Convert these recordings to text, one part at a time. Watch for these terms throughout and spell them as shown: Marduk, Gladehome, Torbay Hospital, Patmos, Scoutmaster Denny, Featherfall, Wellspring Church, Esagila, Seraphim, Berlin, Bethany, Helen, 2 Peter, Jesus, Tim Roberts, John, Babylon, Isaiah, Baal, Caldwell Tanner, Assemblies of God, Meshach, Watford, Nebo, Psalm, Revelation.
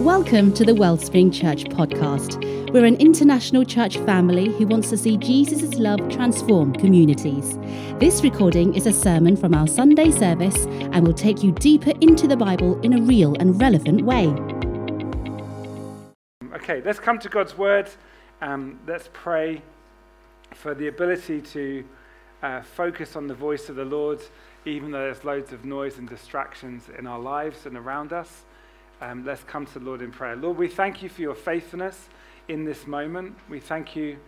Welcome to the Wellspring Church podcast. We're an international church family who wants to see Jesus' love transform communities. This recording is a sermon from our Sunday service and will take you deeper into the Bible in a real and relevant way. Okay, let's come to God's Word. Let's pray for the ability to focus on the voice of the Lord, even though there's loads of noise and distractions in our lives and around us. Let's come to the Lord in prayer. Lord, we thank you for your faithfulness in this moment. We thank you,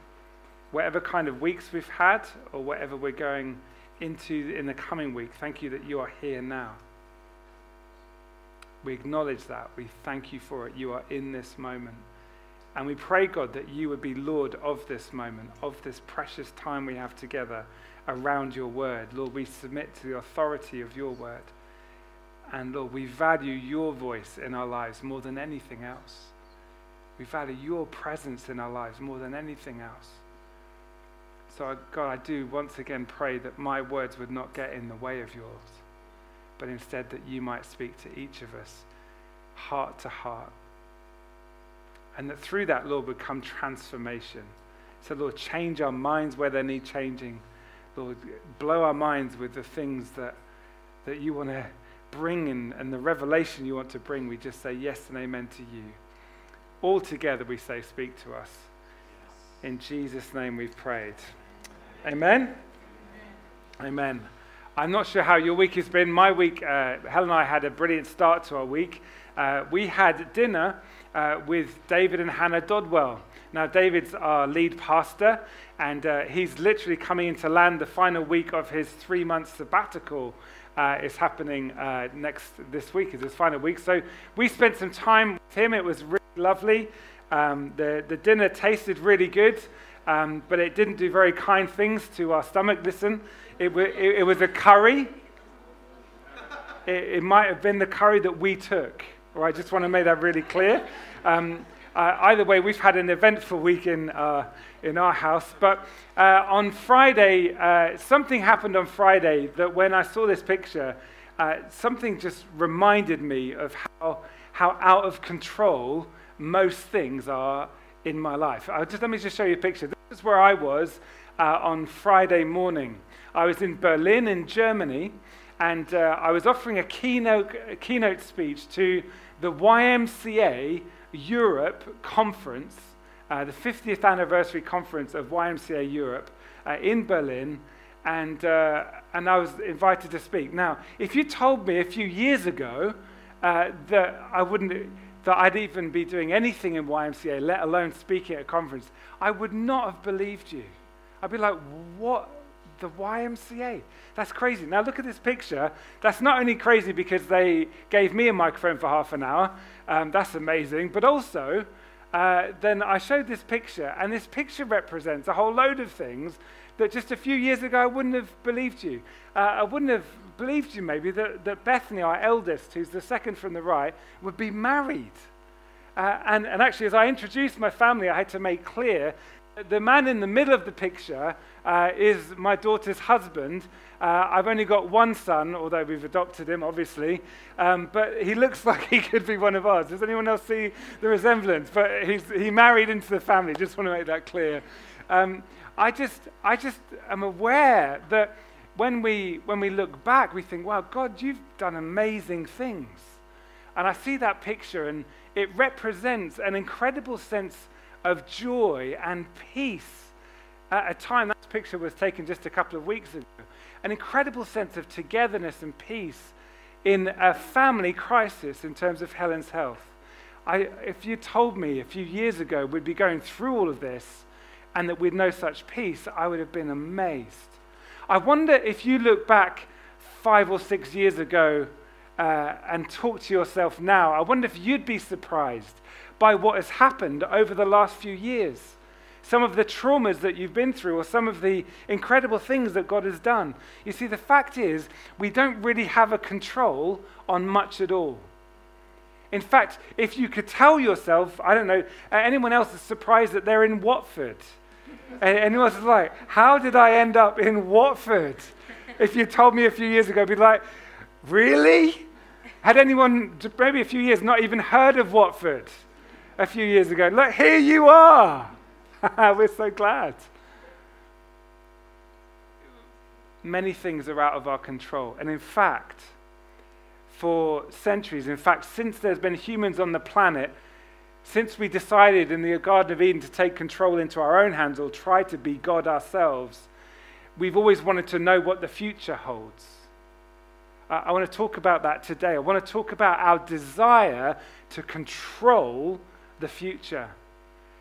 whatever kind of weeks we've had or whatever we're going into in the coming week, thank you that you are here now. We acknowledge that. We thank you for it. You are in this moment. And we pray, God, that you would be Lord of this moment, of this precious time we have together around your word. Lord, we submit to the authority of your word. And Lord, we value your voice in our lives more than anything else. We value your presence in our lives more than anything else. So God, I do once again pray that my words would not get in the way of yours, but instead that you might speak to each of us, heart to heart. And that through that, Lord, would come transformation. So Lord, change our minds where they need changing. Lord, blow our minds with the things that you want to bring and the revelation you want to bring. We just say yes and amen to you. All together we say, speak to us. Yes. In Jesus' name we've prayed. Amen? Amen. Amen. I'm not sure how your week has been. My week, Helen and I had a brilliant start to our week. We had dinner with David and Hannah Dodwell. Now, David's our lead pastor, and he's literally coming into land. The final week of his 3-month sabbatical is happening this week, is his final week. So we spent some time with him. It was really lovely. The dinner tasted really good, but it didn't do very kind things to our stomach. Listen, it was a curry. It might have been the curry that we took. Or I just want to make that really clear. Either way, we've had an eventful week in our house. But on Friday, something happened on Friday that when I saw this picture, something just reminded me of how out of control most things are in my life. Let me just show you a picture. This is where I was on Friday morning. I was in Berlin in Germany. And I was offering a keynote speech to the YMCA Europe conference, the 50th anniversary conference of YMCA Europe in Berlin, and I was invited to speak. Now, if you told me a few years ago that I'd even be doing anything in YMCA, let alone speaking at a conference, I would not have believed you. I'd be like, what? The YMCA. That's crazy. Now look at this picture. That's not only crazy because they gave me a microphone for half an hour. That's amazing. But also, then I showed this picture, and this picture represents a whole load of things that just a few years ago I wouldn't have believed you. I wouldn't have believed you maybe that Bethany, our eldest, who's the second from the right, would be married. And actually, as I introduced my family, I had to make clear the man in the middle of the picture is my daughter's husband. I've only got one son, although we've adopted him, obviously. But he looks like he could be one of ours. Does anyone else see the resemblance? But he married into the family. Just want to make that clear. I just am aware that when we look back, we think, wow, God, you've done amazing things. And I see that picture, and it represents an incredible sense of joy and peace at a time. That picture was taken just a couple of weeks ago. An incredible sense of togetherness and peace in a family crisis in terms of Helen's health. If you told me a few years ago we'd be going through all of this and that we'd know such peace, I would have been amazed. I wonder if you look back 5 or 6 years ago and talk to yourself now, I wonder if you'd be surprised by what has happened over the last few years. Some of the traumas that you've been through, or some of the incredible things that God has done. You see, the fact is, we don't really have a control on much at all. In fact, if you could tell yourself, I don't know, anyone else is surprised that they're in Watford. And anyone else is like, how did I end up in Watford? If you told me a few years ago, I'd be like, really? Had anyone, maybe a few years, not even heard of Watford a few years ago? Look, here you are. We're so glad. Many things are out of our control. And in fact, for centuries, in fact, since there's been humans on the planet, since we decided in the Garden of Eden to take control into our own hands or try to be God ourselves, we've always wanted to know what the future holds. I want to talk about that today. I want to talk about our desire to control the future.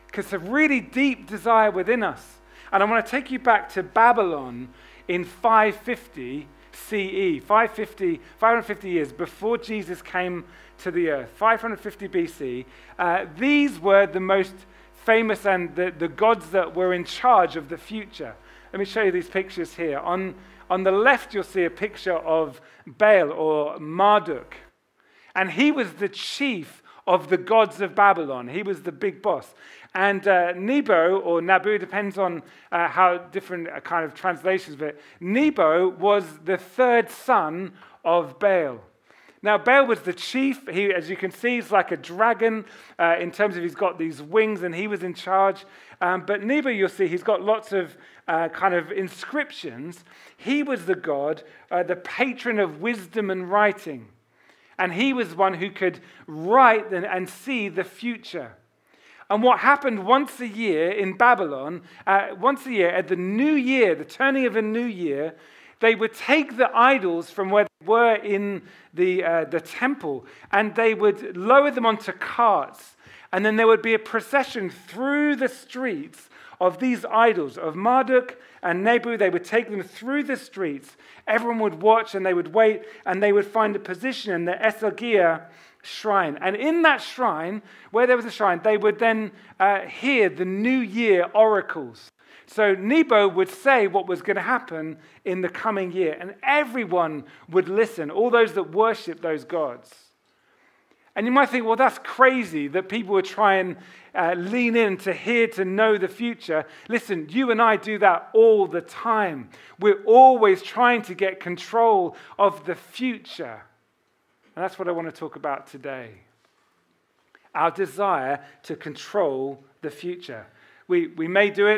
Because it's a really deep desire within us. And I want to take you back to Babylon in 550 CE, 550 years before Jesus came to the earth, 550 BC. These were the most famous and the gods that were in charge of the future. Let me show you these pictures here. On the left, you'll see a picture of Baal or Marduk. And he was the chief of the gods of Babylon. He was the big boss. And Nebo or Nabu, depends on how different kind of translations, but Nebo was the third son of Baal. Now, Baal was the chief. He, as you can see, is like a dragon in terms of he's got these wings and he was in charge. But Nebo, you'll see, he's got lots of kind of inscriptions. He was the god, the patron of wisdom and writing. And he was one who could write and see the future. And what happened once a year in Babylon, once a year at the new year, the turning of a new year, they would take the idols from where they were in the temple and they would lower them onto carts. And then there would be a procession through the streets of these idols, of Marduk and Nabu. They would take them through the streets. Everyone would watch and they would wait and they would find a position in the Esagila shrine. And in that shrine, where there was a shrine, they would then hear the New Year oracles. So Nebo would say what was going to happen in the coming year. And everyone would listen, all those that worship those gods. And you might think, well, that's crazy that people would try and lean in to hear, to know the future. Listen, you and I do that all the time. We're always trying to get control of the future. And that's what I want to talk about today. Our desire to control the future. We may do it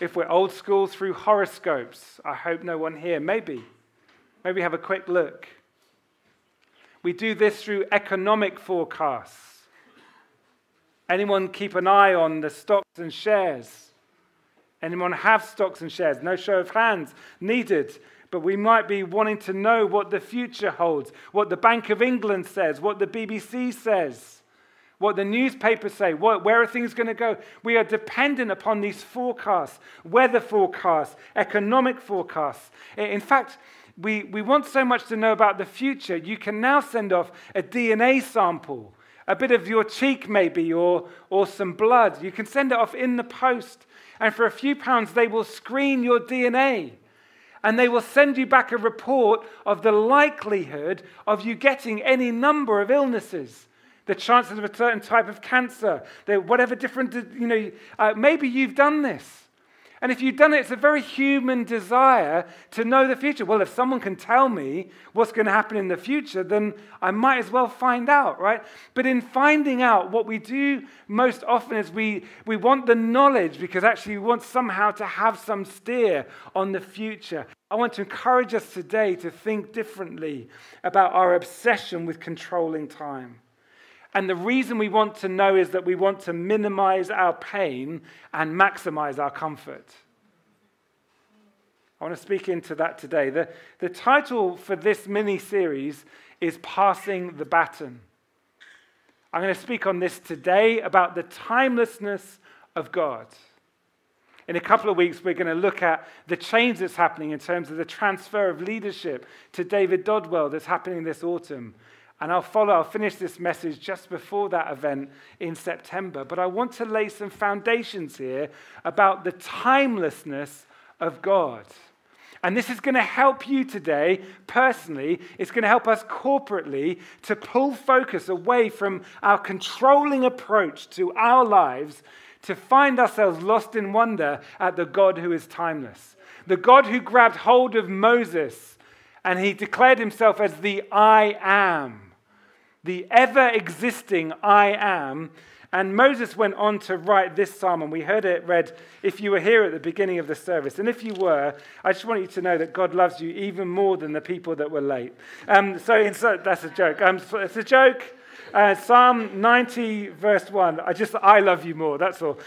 if we're old school through horoscopes. I hope no one here. Maybe have a quick look. We do this through economic forecasts. Anyone keep an eye on the stocks and shares? Anyone have stocks and shares? No show of hands needed. But we might be wanting to know what the future holds, what the Bank of England says, what the BBC says, what the newspapers say, where are things going to go? We are dependent upon these forecasts, weather forecasts, economic forecasts. In fact, we want so much to know about the future, you can now send off a DNA sample, a bit of your cheek maybe, or some blood. You can send it off in the post, and for a few pounds they will screen your DNA, and they will send you back a report of the likelihood of you getting any number of illnesses, the chances of a certain type of cancer, whatever different, maybe you've done this. And if you've done it, it's a very human desire to know the future. Well, if someone can tell me what's going to happen in the future, then I might as well find out, right? But in finding out, what we do most often is we want the knowledge because actually we want somehow to have some steer on the future. I want to encourage us today to think differently about our obsession with controlling time. And the reason we want to know is that we want to minimize our pain and maximize our comfort. I want to speak into that today. The title for this mini-series is Passing the Baton. I'm going to speak on this today about the timelessness of God. In a couple of weeks, we're going to look at the change that's happening in terms of the transfer of leadership to David Dodwell that's happening this autumn. And I'll finish this message just before that event in September. But I want to lay some foundations here about the timelessness of God. And this is going to help you today, personally. It's going to help us corporately to pull focus away from our controlling approach to our lives to find ourselves lost in wonder at the God who is timeless. The God who grabbed hold of Moses and he declared himself as the I Am. the ever-existing I am. And Moses went on to write this psalm, and we heard it read, if you were here at the beginning of the service. And if you were, I just want you to know that God loves you even more than the people that were late. That's a joke. It's a joke. Psalm 90, verse 1. I love you more, that's all.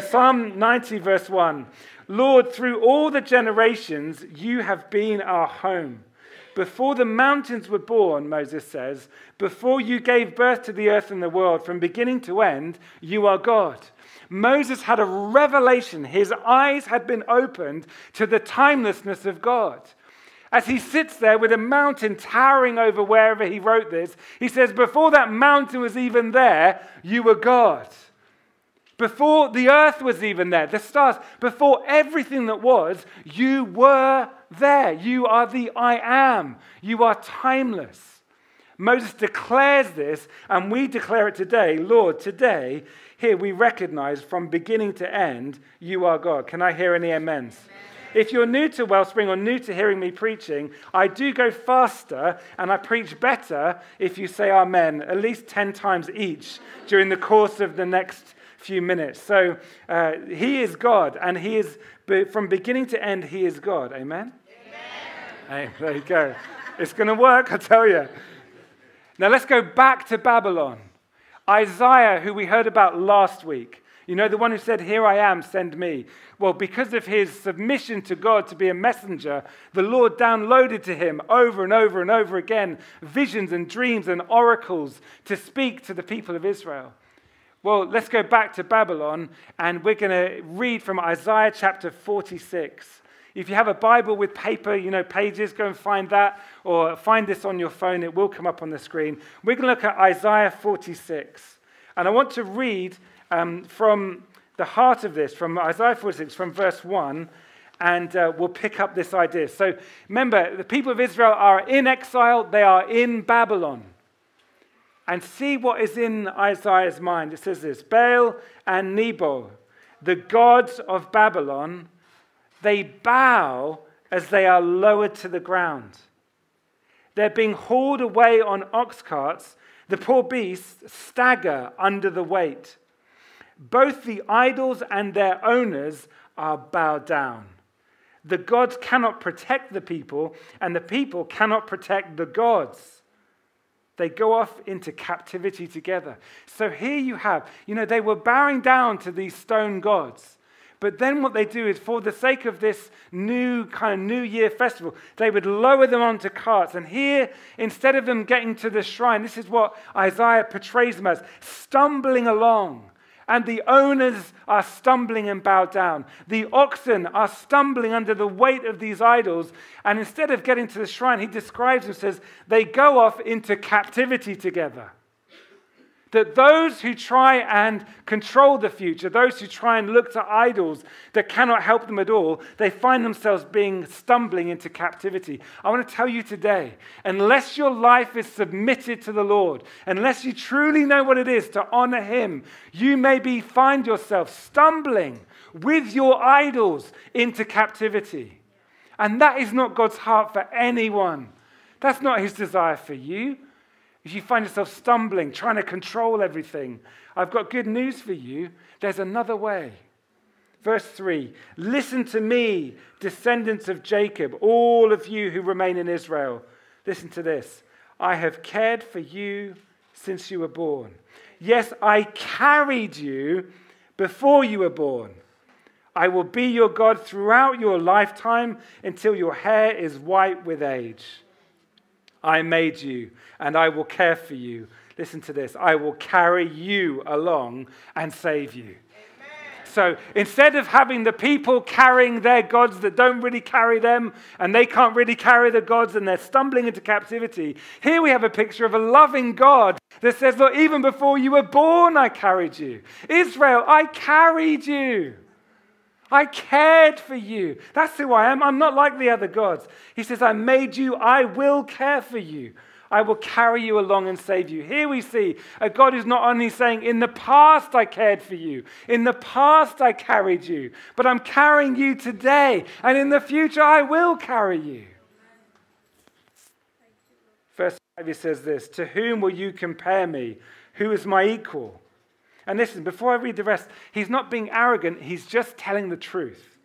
Psalm 90, verse 1. Lord, through all the generations, you have been our home. Before the mountains were born, Moses says, before you gave birth to the earth and the world, from beginning to end, you are God. Moses had a revelation. His eyes had been opened to the timelessness of God. As he sits there with a mountain towering over wherever he wrote this, he says, before that mountain was even there, you were God. Before the earth was even there, the stars, before everything that was, you were there. You are the I am. You are timeless. Moses declares this, and we declare it today. Lord, today, here we recognize from beginning to end, you are God. Can I hear any amens? Amen. If you're new to Wellspring or new to hearing me preaching, I do go faster and I preach better if you say amen at least 10 times each during the course of the next few minutes. So he is God, and he is, from beginning to end, he is God. Amen? Amen. Hey, there you go. It's going to work, I tell you. Now let's go back to Babylon. Isaiah, who we heard about last week, you know, the one who said, here I am, send me. Well, because of his submission to God to be a messenger, the Lord downloaded to him over and over and over again visions and dreams and oracles to speak to the people of Israel. Well, let's go back to Babylon, and we're going to read from Isaiah chapter 46. If you have a Bible with paper, you know, pages, go and find that, or find this on your phone. It will come up on the screen. We're going to look at Isaiah 46, and I want to read from the heart of this, from Isaiah 46, from verse 1, and we'll pick up this idea. So remember, the people of Israel are in exile. They are in Babylon. And see what is in Isaiah's mind. It says this, Baal and Nebo, the gods of Babylon, they bow as they are lowered to the ground. They're being hauled away on ox carts. The poor beasts stagger under the weight. Both the idols and their owners are bowed down. The gods cannot protect the people, and the people cannot protect the gods. They go off into captivity together. So here you have, you know, they were bowing down to these stone gods. But then what they do is, for the sake of this new kind of New Year festival, they would lower them onto carts. And here, instead of them getting to the shrine, this is what Isaiah portrays them as, stumbling along. And the owners are stumbling and bowed down. The oxen are stumbling under the weight of these idols. And instead of getting to the shrine, he describes and says, they go off into captivity together. That those who try and control the future, those who try and look to idols that cannot help them at all, they find themselves stumbling into captivity. I want to tell you today, unless your life is submitted to the Lord, unless you truly know what it is to honor him, you maybe find yourself stumbling with your idols into captivity. And that is not God's heart for anyone. That's not his desire for you. If you find yourself stumbling, trying to control everything, I've got good news for you. There's another way. Verse 3, listen to me, descendants of Jacob, all of you who remain in Israel. Listen to this. I have cared for you since you were born. Yes, I carried you before you were born. I will be your God throughout your lifetime until your hair is white with age. I made you, and I will care for you. Listen to this. I will carry you along and save you. Amen. So instead of having the people carrying their gods that don't really carry them, and they can't really carry the gods, and they're stumbling into captivity, here we have a picture of a loving God that says, look, even before you were born, I carried you. Israel, I carried you. I cared for you. That's who I am. I'm not like the other gods. He says, I made you. I will care for you. I will carry you along and save you. Here we see a God who's not only saying, in the past I cared for you. In the past I carried you. But I'm carrying you today. And in the future I will carry you. Verse He says this, "To whom will you compare me? Who is my equal?" And listen, before I read the rest, he's not being arrogant, he's just telling the truth.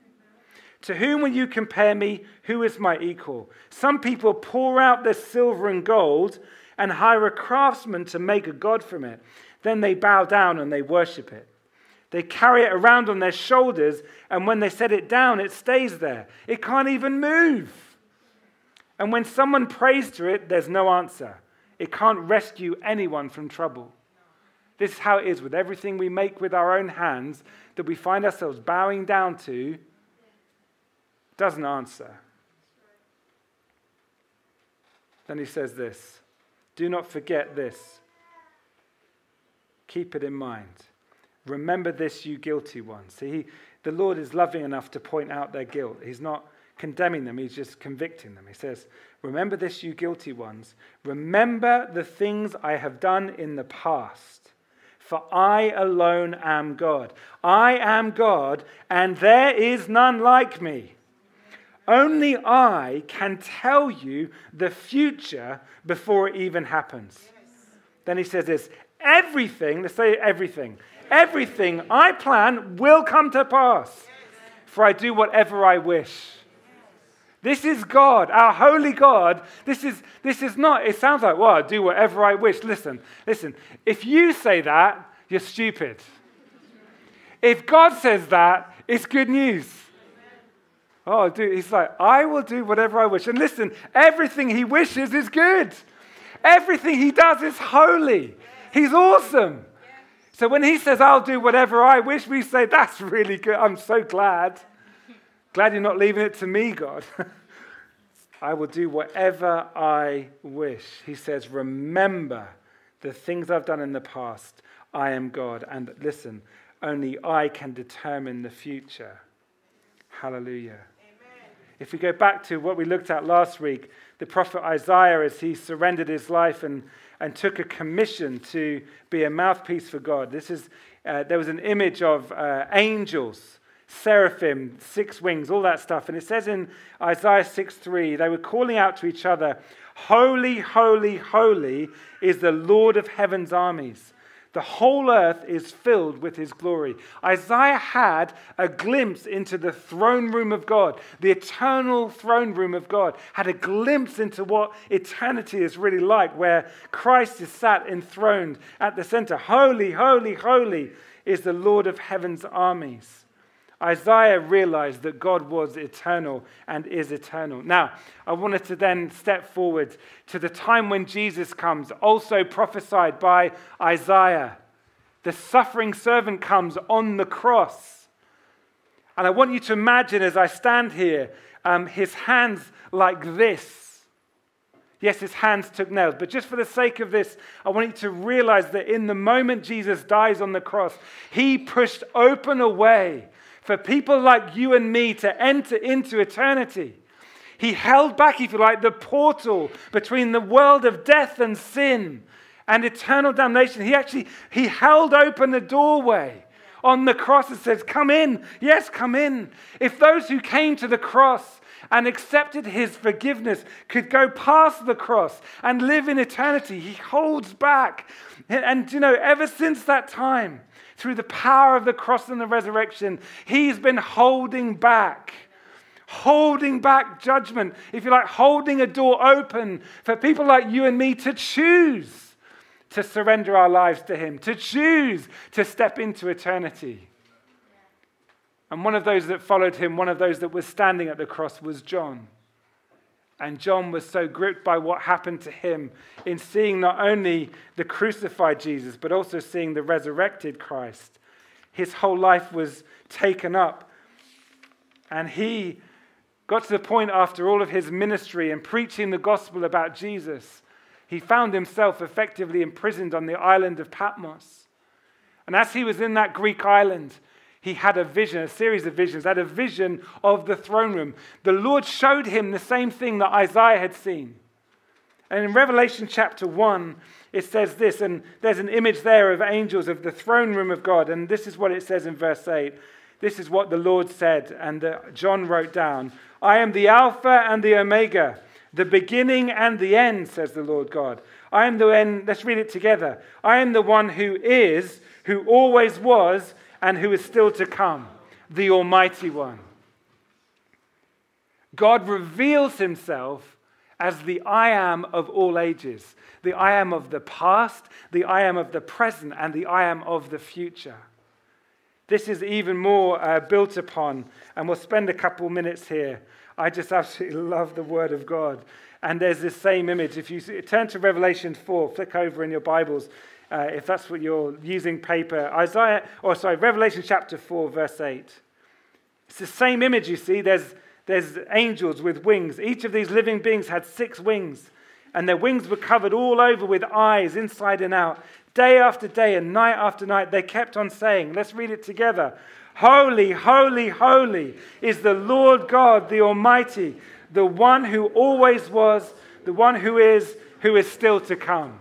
To whom will you compare me? Who is my equal? Some people pour out their silver and gold and hire a craftsman to make a god from it. Then they bow down and they worship it. They carry it around on their shoulders, and when they set it down, it stays there. It can't even move. And when someone prays to it, there's no answer. It can't rescue anyone from trouble. This is how it is with everything we make with our own hands that we find ourselves bowing down to. Doesn't answer. Then he says this, "Do not forget this. Keep it in mind. Remember this, you guilty ones." See, the Lord is loving enough to point out their guilt. He's not condemning them, he's just convicting them. He says, "Remember this, you guilty ones. Remember the things I have done in the past. For I alone am God. I am God, and there is none like me. Only I can tell you the future before it even happens." Yes. Then he says this, "Everything," let's say everything, "everything I plan will come to pass. For I do whatever I wish." This is God, our holy God. This is not, it sounds like, well, I do whatever I wish. Listen, if you say that, you're stupid. If God says that, it's good news. Oh, dude, he's like, I will do whatever I wish. And listen, everything he wishes is good. Everything he does is holy. He's awesome. So when he says, I'll do whatever I wish, we say, that's really good. I'm so glad. Glad you're not leaving it to me, God. I will do whatever I wish. He says, "Remember the things I've done in the past. I am God." And listen, only I can determine the future. Hallelujah. Amen. If we go back to what we looked at last week, the prophet Isaiah, as he surrendered his life and took a commission to be a mouthpiece for God. This is there was an image of angels. Seraphim, six wings, all that stuff. And it says in Isaiah 6:3, they were calling out to each other, "Holy, holy, holy is the Lord of heaven's armies. The whole earth is filled with his glory." Isaiah had a glimpse into the throne room of God, the eternal throne room of God, had a glimpse into what eternity is really like, where Christ is sat enthroned at the center. Holy, holy, holy is the Lord of heaven's armies. Isaiah realized that God was eternal and is eternal. Now, I wanted to then step forward to the time when Jesus comes, also prophesied by Isaiah. The suffering servant comes on the cross. And I want you to imagine as I stand here, his hands like this. Yes, his hands took nails. But just for the sake of this, I want you to realize that in the moment Jesus dies on the cross, he pushed open a way for people like you and me to enter into eternity. He held back, if you like, the portal between the world of death and sin and eternal damnation. He held open the doorway on the cross and says, "Come in, yes, come in." If those who came to the cross and accepted his forgiveness could go past the cross and live in eternity, he holds back. And you know, ever since that time, through the power of the cross and the resurrection, he's been holding back judgment, if you like, holding a door open for people like you and me to choose to surrender our lives to him, to choose to step into eternity. And one of those that followed him, one of those that was standing at the cross was John. And John was so gripped by what happened to him in seeing not only the crucified Jesus, but also seeing the resurrected Christ. His whole life was taken up. And he got to the point after all of his ministry and preaching the gospel about Jesus, he found himself effectively imprisoned on the island of Patmos. And as he was in that Greek island, he had a vision, a series of visions, had a vision of the throne room. The Lord showed him the same thing that Isaiah had seen. And in Revelation chapter 1, it says this, and there's an image there of angels of the throne room of God, and this is what it says in verse 8. This is what the Lord said, and John wrote down, "I am the Alpha and the Omega, the beginning and the end, says the Lord God. I am the end. Let's read it together. I am the one who is, who always was, and who is still to come, the Almighty One. God reveals himself as the I am of all ages, the I am of the past, the I am of the present, and the I am of the future. This is even more built upon, and we'll spend a couple minutes here. I just absolutely love the Word of God. And there's this same image. If you turn to Revelation 4, flick over in your Bibles, if that's what you're using, paper. Revelation chapter 4, verse 8. It's the same image you see. There's angels with wings. Each of these living beings had 6 wings, and their wings were covered all over with eyes, inside and out. Day after day and night after night, they kept on saying, let's read it together. Holy, holy, holy is the Lord God, the Almighty, the one who always was, the one who is still to come.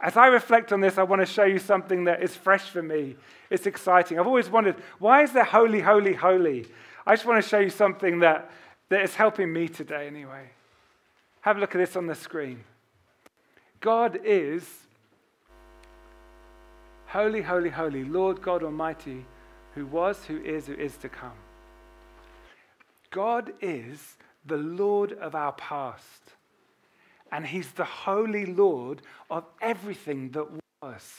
As I reflect on this, I want to show you something that is fresh for me. It's exciting. I've always wondered, why is there holy, holy, holy? I just want to show you something that is helping me today anyway. Have a look at this on the screen. God is holy, holy, holy, Lord God Almighty, who was, who is to come. God is the Lord of our past. And he's the holy Lord of everything that was.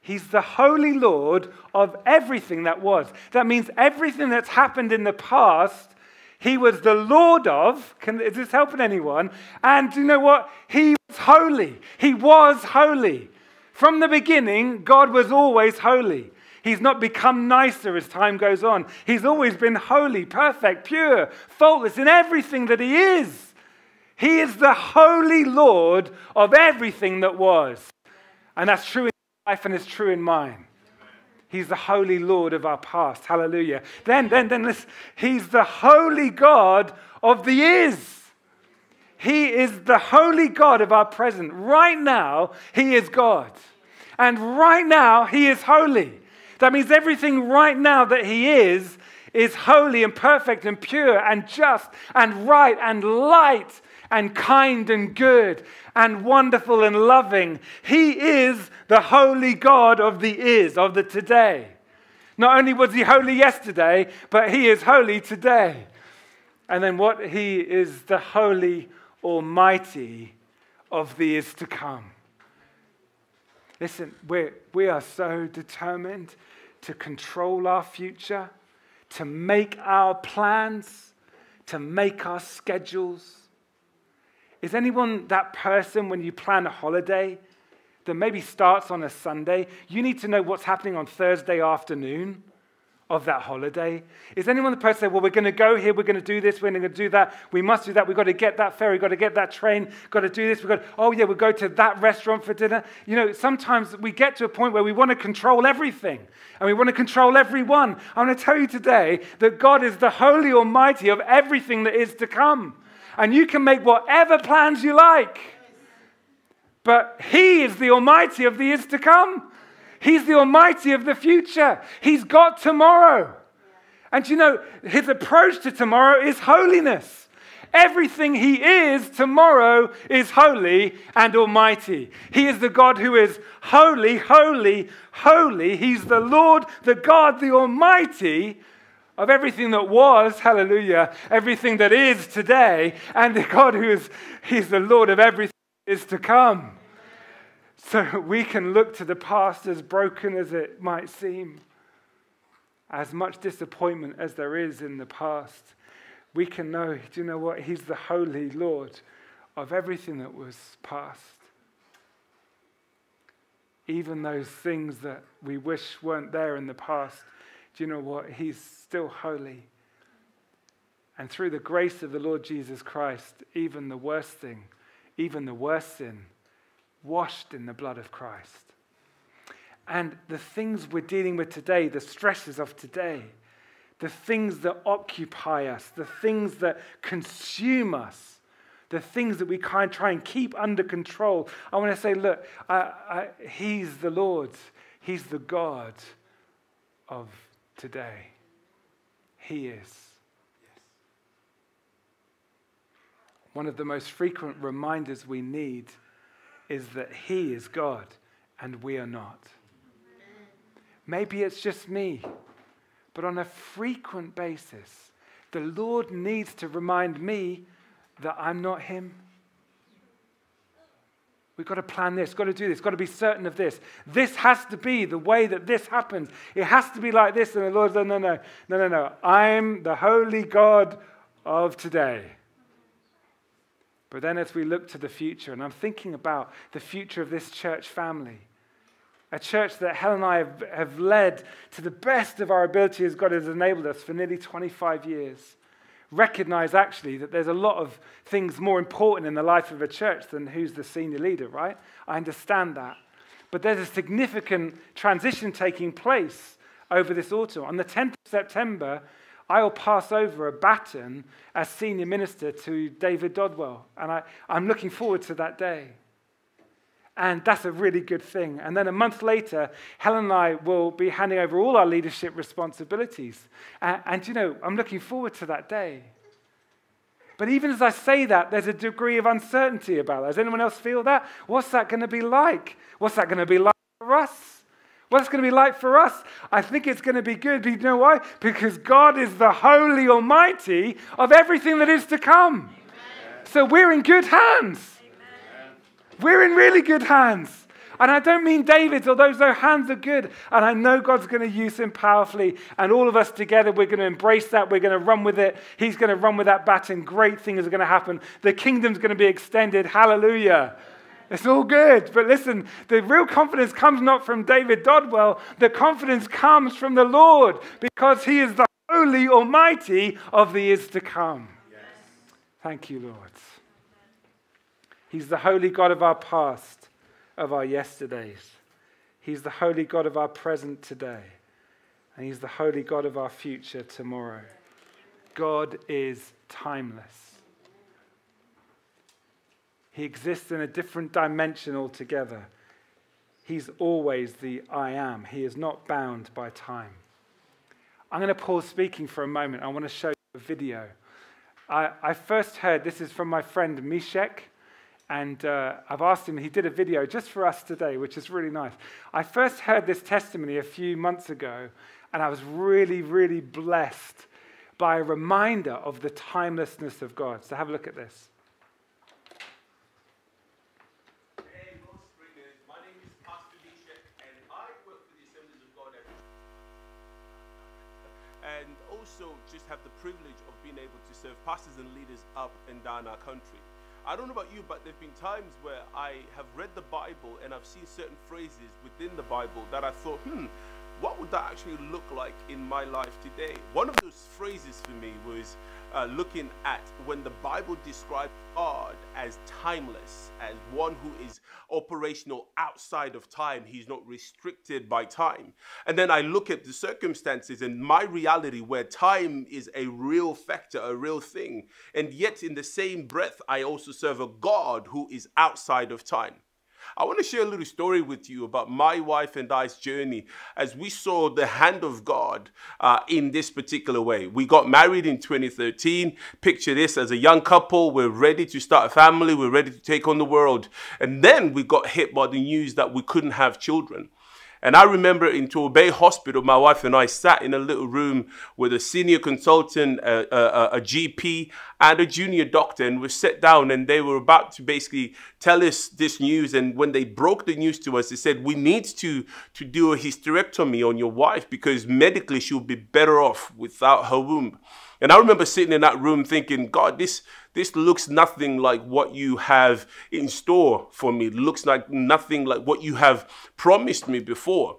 He's the holy Lord of everything that was. That means everything that's happened in the past, he was the Lord of. Is this helping anyone? And do you know what? He was holy. He was holy. From the beginning, God was always holy. He's not become nicer as time goes on. He's always been holy, perfect, pure, faultless in everything that he is. He is the holy Lord of everything that was. And that's true in your life and it's true in mine. He's the holy Lord of our past. Hallelujah. Then listen. He's the holy God of the is. He is the holy God of our present. Right now, he is God. And right now, he is holy. That means everything right now that he is holy and perfect and pure and just and right and light and kind and good and wonderful and loving. He is the holy God of the is, of the today. Not only was he holy yesterday, but he is holy today. And then what? He is the holy Almighty of the is to come. Listen, we are so determined to control our future, to make our plans, to make our schedules. Is anyone that person when you plan a holiday that maybe starts on a Sunday? You need to know what's happening on Thursday afternoon of that holiday. Is anyone the person that, well, we're going to go here, we're going to do this, we're going to do that, we must do that, we've got to get that ferry, we've got to get that train, we've got to do this, we've got to, oh yeah, we'll go to that restaurant for dinner. You know, sometimes we get to a point where we want to control everything and we want to control everyone. I want to tell you today that God is the holy Almighty of everything that is to come. And you can make whatever plans you like. But he is the Almighty of the is to come. He's the Almighty of the future. He's got tomorrow. And you know, his approach to tomorrow is holiness. Everything he is tomorrow is holy and almighty. He is the God who is holy, holy, holy. He's the Lord, the God, the Almighty of everything that was, hallelujah, everything that is today, and the God who is, he's the Lord of everything that is to come. So we can look to the past, as broken as it might seem, as much disappointment as there is in the past. We can know, do you know what? He's the holy Lord of everything that was past. Even those things that we wish weren't there in the past, do you know what? He's still holy. And through the grace of the Lord Jesus Christ, even the worst thing, even the worst sin, washed in the blood of Christ. And the things we're dealing with today, the stresses of today, the things that occupy us, the things that consume us, the things that we kind of try and keep under control, I want to say, look, he's the Lord. He's the God of today. He is. Yes. one of the most frequent reminders we need is that He is God and we are not. Maybe it's just me, but on a frequent basis, the Lord needs to remind me that I'm not Him. We've got to plan this, got to do this, got to be certain of this. This has to be the way that this happens. It has to be like this. And the Lord said, no. I'm the holy God of today. But then as we look to the future, and I'm thinking about the future of this church family, a church that Helen and I have led to the best of our ability as God has enabled us for nearly 25 years. Recognize actually that there's a lot of things more important in the life of a church than who's the senior leader, right? I understand that. But there's a significant transition taking place over this autumn. On the 10th of September, I will pass over a baton as senior minister to David Dodwell. And I'm looking forward to that day. And that's a really good thing. And then a month later, Helen and I will be handing over all our leadership responsibilities. And you know, I'm looking forward to that day. But even as I say that, there's a degree of uncertainty about that. Does anyone else feel that? What's that going to be like? What's that going to be like for us? What's it going to be like for us? I think it's going to be good. Do you know why? Because God is the holy almighty of everything that is to come. Amen. So we're in good hands. We're in really good hands. And I don't mean David's, although those hands are good. And I know God's going to use him powerfully. And all of us together, we're going to embrace that. We're going to run with it. He's going to run with that baton. Great things are going to happen. The kingdom's going to be extended. Hallelujah. It's all good. But listen, the real confidence comes not from David Dodwell. The confidence comes from the Lord, because He is the holy almighty of the is to come. Yes. Thank you, Lord. He's the holy God of our past, of our yesterdays. He's the holy God of our present today. And He's the holy God of our future tomorrow. God is timeless. He exists in a different dimension altogether. He's always the I am. He is not bound by time. I'm going to pause speaking for a moment. I want to show you a video. I first heard, this is from my friend Meshach. And I've asked him, he did a video just for us today, which is really nice. I first heard this testimony a few months ago, and I was really, really blessed by a reminder of the timelessness of God. So have a look at this. Hey, Wellspringers, my name is Pastor Meshach, and I work for the Assemblies of God. And also just have the privilege of being able to serve pastors and leaders up and down our country. I don't know about you, but there have been times where I have read the Bible and I've seen certain phrases within the Bible that I thought, what would that actually look like in my life today? One of those phrases for me was looking at when the Bible describes God as timeless, as one who is operational outside of time. He's not restricted by time. And then I look at the circumstances and my reality where time is a real factor, a real thing. And yet in the same breath, I also serve a God who is outside of time. I want to share a little story with you about my wife and I's journey as we saw the hand of God in this particular way. We got married in 2013. Picture this: as a young couple, we're ready to start a family, we're ready to take on the world. And then we got hit by the news that we couldn't have children. And I remember in Torbay Hospital, my wife and I sat in a little room with a senior consultant, a GP, and a junior doctor. And we sat down and they were about to basically tell us this news. And when they broke the news to us, they said, we need to do a hysterectomy on your wife because medically she'll be better off without her womb. And I remember sitting in that room thinking, God, this looks nothing like what you have in store for me. It looks like nothing like what you have promised me before.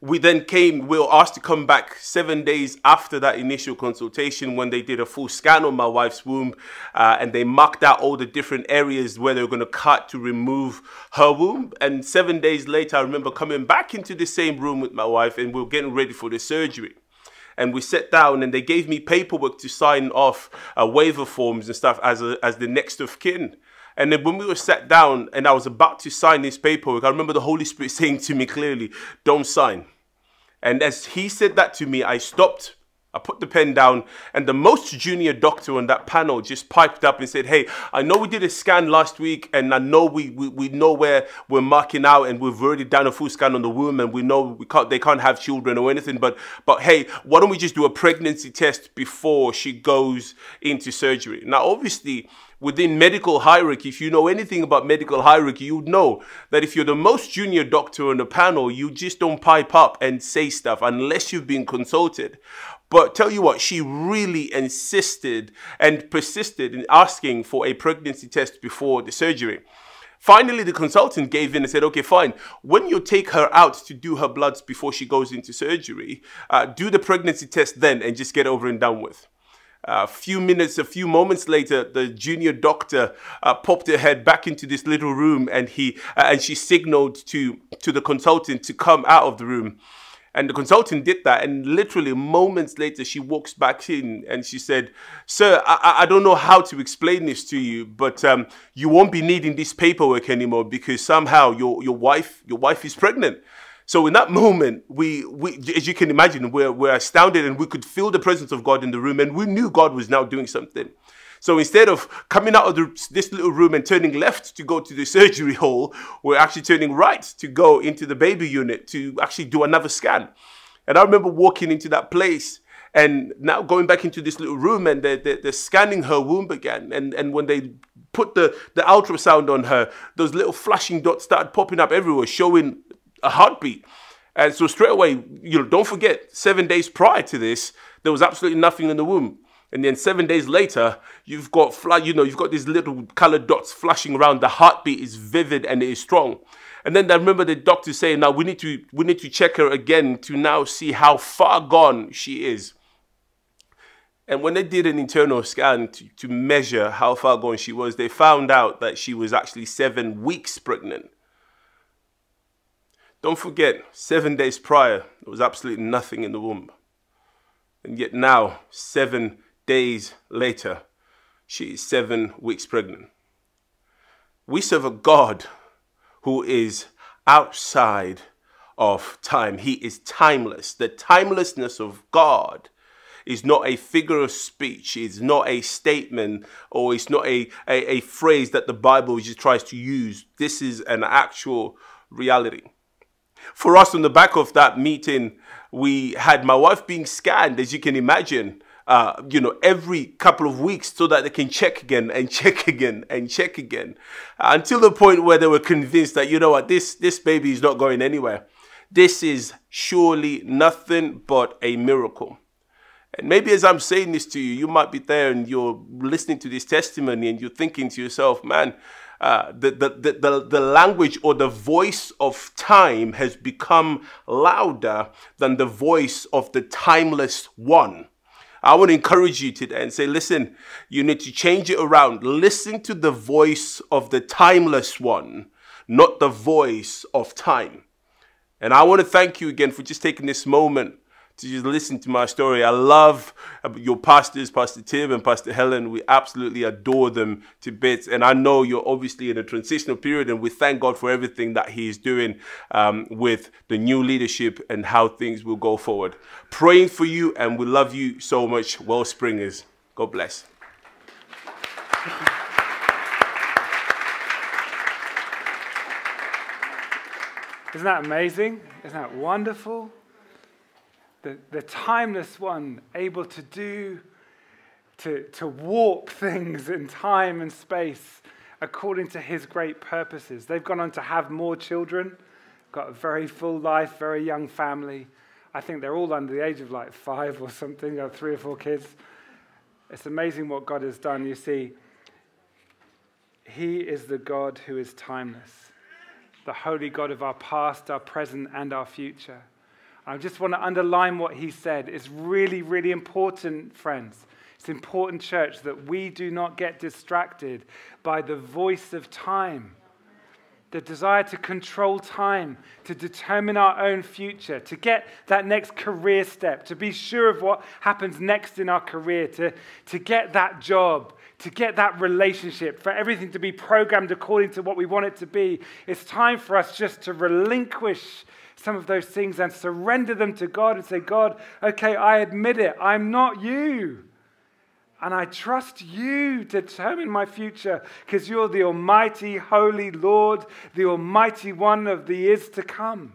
We were asked to come back 7 days after that initial consultation when they did a full scan on my wife's womb and they marked out all the different areas where they were going to cut to remove her womb. And 7 days later, I remember coming back into the same room with my wife and we were getting ready for the surgery. And we sat down and they gave me paperwork to sign off, waiver forms and stuff as the next of kin. And then when we were sat down and I was about to sign this paperwork, I remember the Holy Spirit saying to me clearly, don't sign. And as He said that to me, I stopped. I put the pen down, and the most junior doctor on that panel just piped up and said, hey, I know we did a scan last week, and I know we know where we're marking out, and we've already done a full scan on the womb, and we know they can't have children or anything, but hey, why don't we just do a pregnancy test before she goes into surgery? Now, obviously, within medical hierarchy, if you know anything about medical hierarchy, you'd know that if you're the most junior doctor on the panel, you just don't pipe up and say stuff unless you've been consulted. But tell you what, she really insisted and persisted in asking for a pregnancy test before the surgery. Finally, the consultant gave in and said, okay, fine. When you take her out to do her bloods before she goes into surgery, do the pregnancy test then and just get over and done with. A few moments later, the junior doctor popped her head back into this little room, and she signaled to the consultant to come out of the room. And the consultant did that, and literally moments later, she walks back in and she said, sir, I don't know how to explain this to you, but you won't be needing this paperwork anymore because somehow your wife is pregnant. So in that moment, we as you can imagine, we're astounded, and we could feel the presence of God in the room, and we knew God was now doing something. So instead of coming out of this little room and turning left to go to the surgery hall, we're actually turning right to go into the baby unit to actually do another scan. And I remember walking into that place and now going back into this little room, and they're scanning her womb again. And when they put the ultrasound on her, those little flashing dots started popping up everywhere, showing a heartbeat. And so straight away, don't forget, 7 days prior to this, there was absolutely nothing in the womb. And then 7 days later, you've got these little colored dots flashing around. The heartbeat is vivid and it is strong. And then I remember the doctor saying, now we need to check her again to now see how far gone she is. And when they did an internal scan to measure how far gone she was, they found out that she was actually 7 weeks pregnant. Don't forget, 7 days prior, there was absolutely nothing in the womb. And yet now, 7 days later, she is 7 weeks pregnant. We serve a God who is outside of time. He is timeless. The timelessness of God is not a figure of speech. It's not a statement, or it's not a phrase that the Bible just tries to use. This is an actual reality. For us, on the back of that meeting, we had my wife being scanned, as you can imagine, every couple of weeks, so that they can check again and check again and check again, until the point where they were convinced that, you know what, this baby is not going anywhere. This is surely nothing but a miracle. And maybe as I'm saying this to you, you might be there and you're listening to this testimony and you're thinking to yourself, man, the language or the voice of time has become louder than the voice of the timeless one. I want to encourage you today and say, listen, you need to change it around. Listen to the voice of the timeless one, not the voice of time. And I want to thank you again for just taking this moment to just listen to my story. I love your pastors, Pastor Tim and Pastor Helen. We absolutely adore them to bits. And I know you're obviously in a transitional period, and we thank God for everything that he is doing with the new leadership and how things will go forward. Praying for you, and we love you so much, Wellspringers. God bless. Isn't that amazing? Isn't that wonderful? The timeless one, able to to warp things in time and space according to his great purposes. They've gone on to have more children, got a very full life, very young family. I think they're all under the age of like 5 or something, or 3 or 4 kids. It's amazing what God has done. You see, he is the God who is timeless, the holy God of our past, our present, and our future. I just want to underline what he said. It's really, really important, friends. It's important, church, that we do not get distracted by the voice of time, the desire to control time, to determine our own future, to get that next career step, to be sure of what happens next in our career, to get that job, to get that relationship, for everything to be programmed according to what we want it to be. It's time for us just to relinquish some of those things and surrender them to God and say, God, okay, I admit it. I'm not you. And I trust you to determine my future because you're the almighty, holy Lord, the almighty one of the years to come.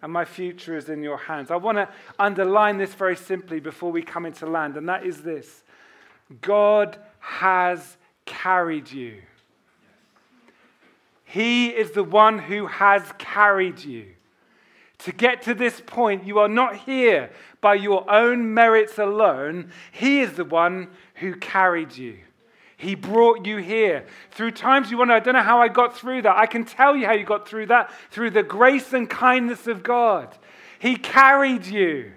And my future is in your hands. I want to underline this very simply before we come into land. And that is this. God has carried you. He is the one who has carried you. To get to this point, you are not here by your own merits alone. He is the one who carried you. He brought you here. Through times you wonder, I don't know how I got through that. I can tell you how you got through that, through the grace and kindness of God. He carried you.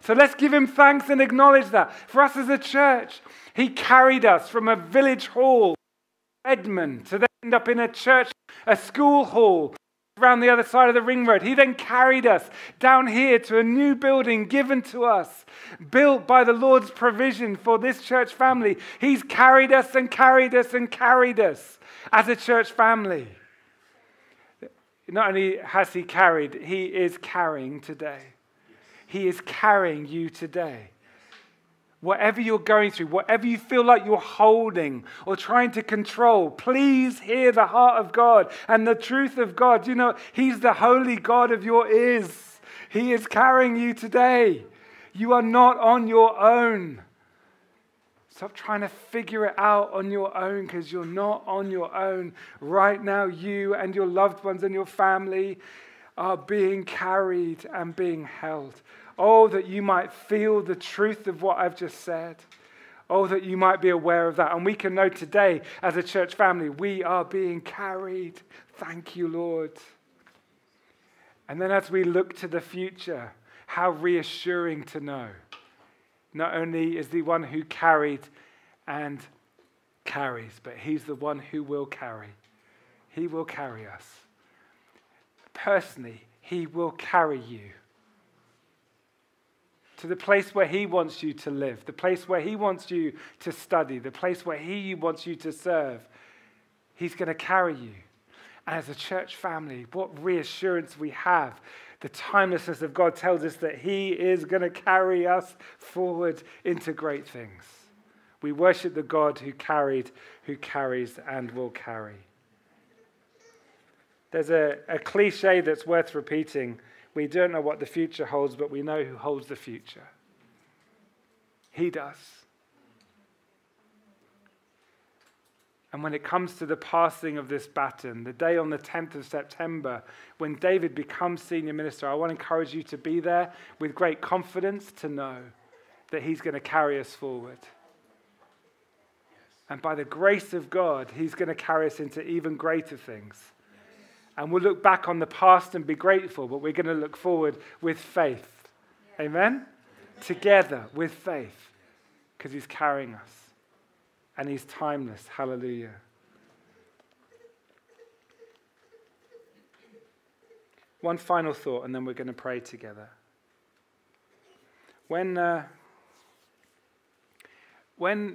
So let's give him thanks and acknowledge that. For us as a church, he carried us from a village hall, Edmund, to then end up in a church, a school hall, around the other side of the ring road. He then carried us down here to a new building given to us, built by the Lord's provision for this church family. He's carried us and carried us and carried us as a church family. Not only has he carried, he is carrying today. He is carrying you today. Whatever you're going through, whatever you feel like you're holding or trying to control, please hear the heart of God and the truth of God. You know, he's the holy God of your ears. He is carrying you today. You are not on your own. Stop trying to figure it out on your own because you're not on your own. Right now, you and your loved ones and your family are being carried and being held. Oh, that you might feel the truth of what I've just said. Oh, that you might be aware of that. And we can know today, as a church family, we are being carried. Thank you, Lord. And then as we look to the future, how reassuring to know. Not only is the one who carried and carries, but he's the one who will carry. He will carry us. Personally, he will carry you to the place where he wants you to live, the place where he wants you to study, the place where he wants you to serve. He's going to carry you. And as a church family, what reassurance we have. The timelessness of God tells us that he is going to carry us forward into great things. We worship the God who carried, who carries, and will carry. There's a cliche that's worth repeating. We don't know what the future holds, but we know who holds the future. He does. And when it comes to the passing of this baton, the day on the 10th of September, when David becomes senior minister, I want to encourage you to be there with great confidence to know that he's going to carry us forward. And by the grace of God, he's going to carry us into even greater things. And we'll look back on the past and be grateful, but we're going to look forward with faith. Yeah. Amen? Yeah. Together with faith, because he's carrying us. And he's timeless. Hallelujah. One final thought, and then we're going to pray together. When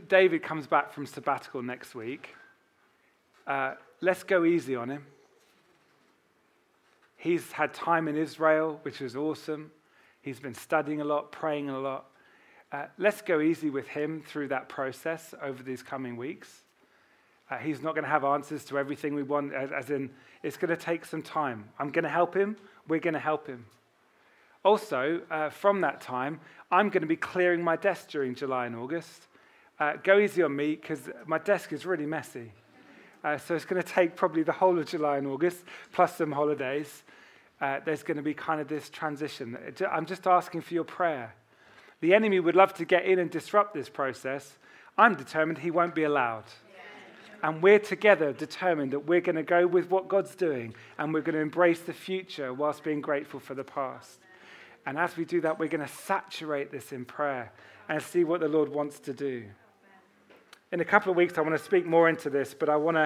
David comes back from sabbatical next week, let's go easy on him. He's had time in Israel, which is awesome. He's been studying a lot, praying a lot. Let's go easy with him through that process over these coming weeks. He's not going to have answers to everything we want, as in it's going to take some time. I'm going to help him. We're going to help him. Also, from that time, I'm going to be clearing my desk during July and August. Go easy on me because my desk is really messy. So it's going to take probably the whole of July and August, plus some holidays. There's going to be kind of this transition. I'm just asking for your prayer. The enemy would love to get in and disrupt this process. I'm determined he won't be allowed. Yeah. And we're together determined that we're going to go with what God's doing, and we're going to embrace the future whilst being grateful for the past. And as we do that, we're going to saturate this in prayer and see what the Lord wants to do. In a couple of weeks, I want to speak more into this, but I want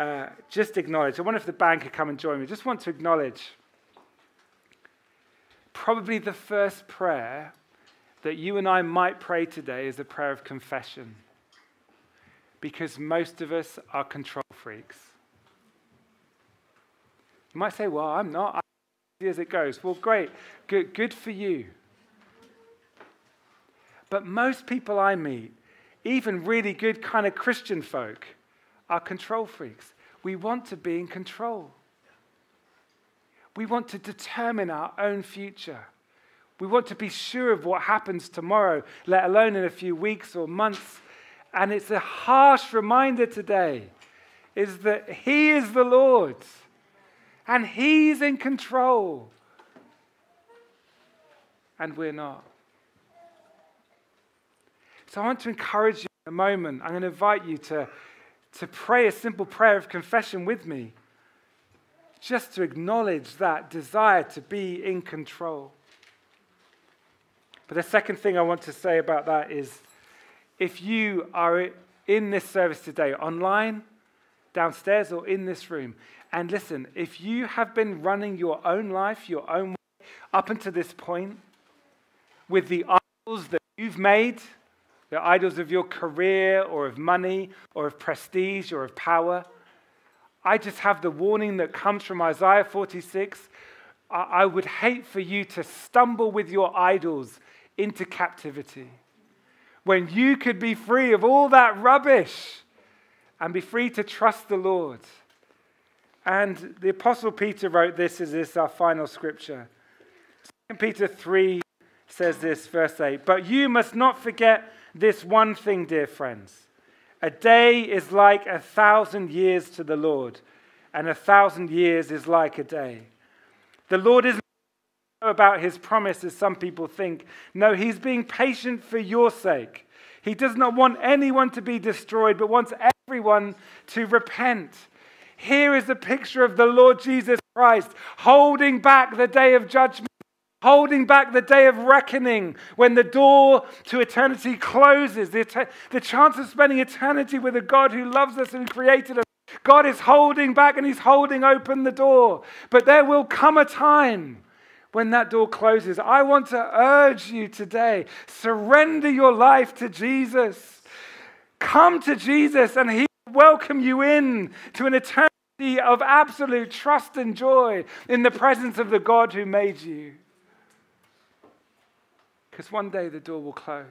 to just acknowledge. I wonder if the band could come and join me. Just want to acknowledge probably the first prayer that you and I might pray today is a prayer of confession, because most of us are control freaks. You might say, well, I'm not. as it goes. Well, great. Good for you. But most people I meet, even really good kind of Christian folk, are control freaks. We want to be in control. We want to determine our own future. We want to be sure of what happens tomorrow, let alone in a few weeks or months. And it's a harsh reminder today, is that He is the Lord, and He's in control, and we're not. So I want to encourage you in a moment. I'm going to invite you to pray a simple prayer of confession with me, just to acknowledge that desire to be in control. But the second thing I want to say about that is, if you are in this service today, online, downstairs, or in this room, and listen, if you have been running your own life, your own way, up until this point, with the idols that you've made, the idols of your career, or of money, or of prestige, or of power, I just have the warning that comes from Isaiah 46, I would hate for you to stumble with your idols into captivity, when you could be free of all that rubbish and be free to trust the Lord. And the Apostle Peter wrote this as this, our final scripture. 2 Peter 3 says this, verse 8, "But you must not forget this one thing, dear friends. A day is like 1,000 years to the Lord, and 1,000 years is like a day. The Lord isn't about His promise, as some people think. No, He's being patient for your sake. He does not want anyone to be destroyed, but wants everyone to repent." Here is a picture of the Lord Jesus Christ holding back the day of judgment, holding back the day of reckoning, when the door to eternity closes. The chance of spending eternity with a God who loves us and created us. God is holding back and He's holding open the door. But there will come a time when that door closes. I want to urge you today, surrender your life to Jesus. Come to Jesus and He will welcome you in to an eternity of absolute trust and joy in the presence of the God who made you. Because one day the door will close.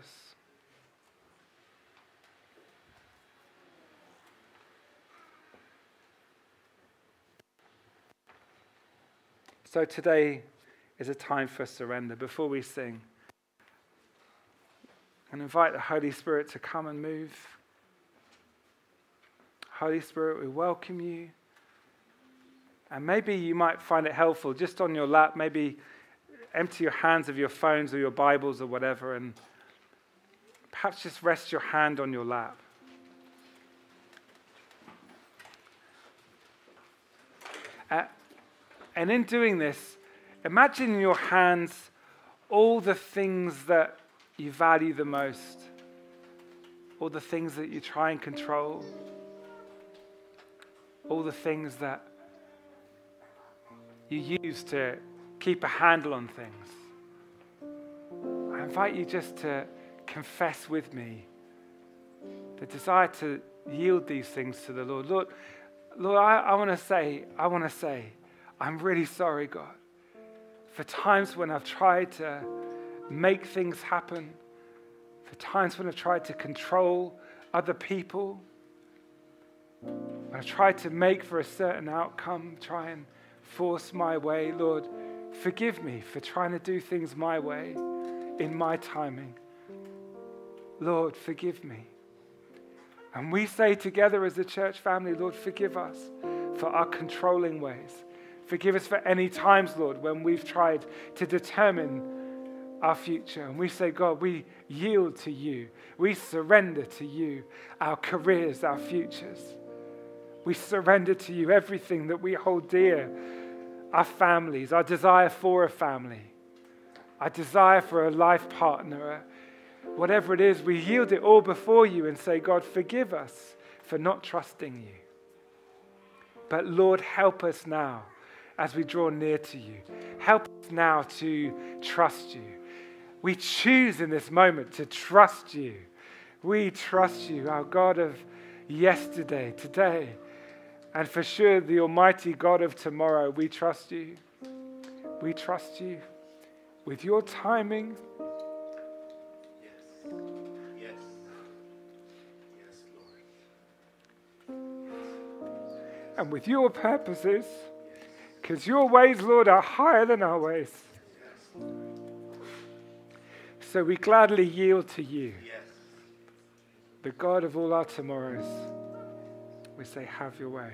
So today is a time for surrender. Before we sing, and invite the Holy Spirit to come and move. Holy Spirit, we welcome you. And maybe you might find it helpful, just on your lap, maybe empty your hands of your phones or your Bibles or whatever, and perhaps just rest your hand on your lap. And in doing this, imagine in your hands all the things that you value the most, all the things that you try and control, all the things that you use to keep a handle on things. I invite you just to confess with me the desire to yield these things to the Lord. Lord, I want to say, I'm really sorry, God, for times when I've tried to make things happen, for times when I've tried to control other people, when I've tried to make for a certain outcome, try and force my way. Lord, forgive me for trying to do things my way, in my timing. Lord, forgive me. And we say together as a church family, Lord, forgive us for our controlling ways. Forgive us for any times, Lord, when we've tried to determine our future. And we say, God, we yield to you. We surrender to you our careers, our futures. We surrender to you everything that we hold dear. Our families, our desire for a family, our desire for a life partner, whatever it is, we yield it all before you and say, God, forgive us for not trusting you. But Lord, help us now. As we draw near to you, help us now to trust you. We choose in this moment to trust you. We trust you, our God of yesterday, today, and for sure the almighty God of tomorrow. We trust you. We trust you with your timing. Yes. Yes. Yes, Lord. Yes. And with your purposes, because your ways, Lord, are higher than our ways. Yes. So we gladly yield to you, yes, the God of all our tomorrows. We say, have your way.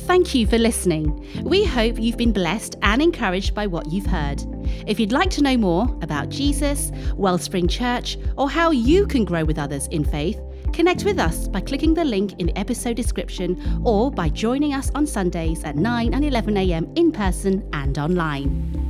Thank you for listening. We hope you've been blessed and encouraged by what you've heard. If you'd like to know more about Jesus, Wellspring Church, or how you can grow with others in faith, connect with us by clicking the link in the episode description or by joining us on Sundays at 9 and 11 a.m. in person and online.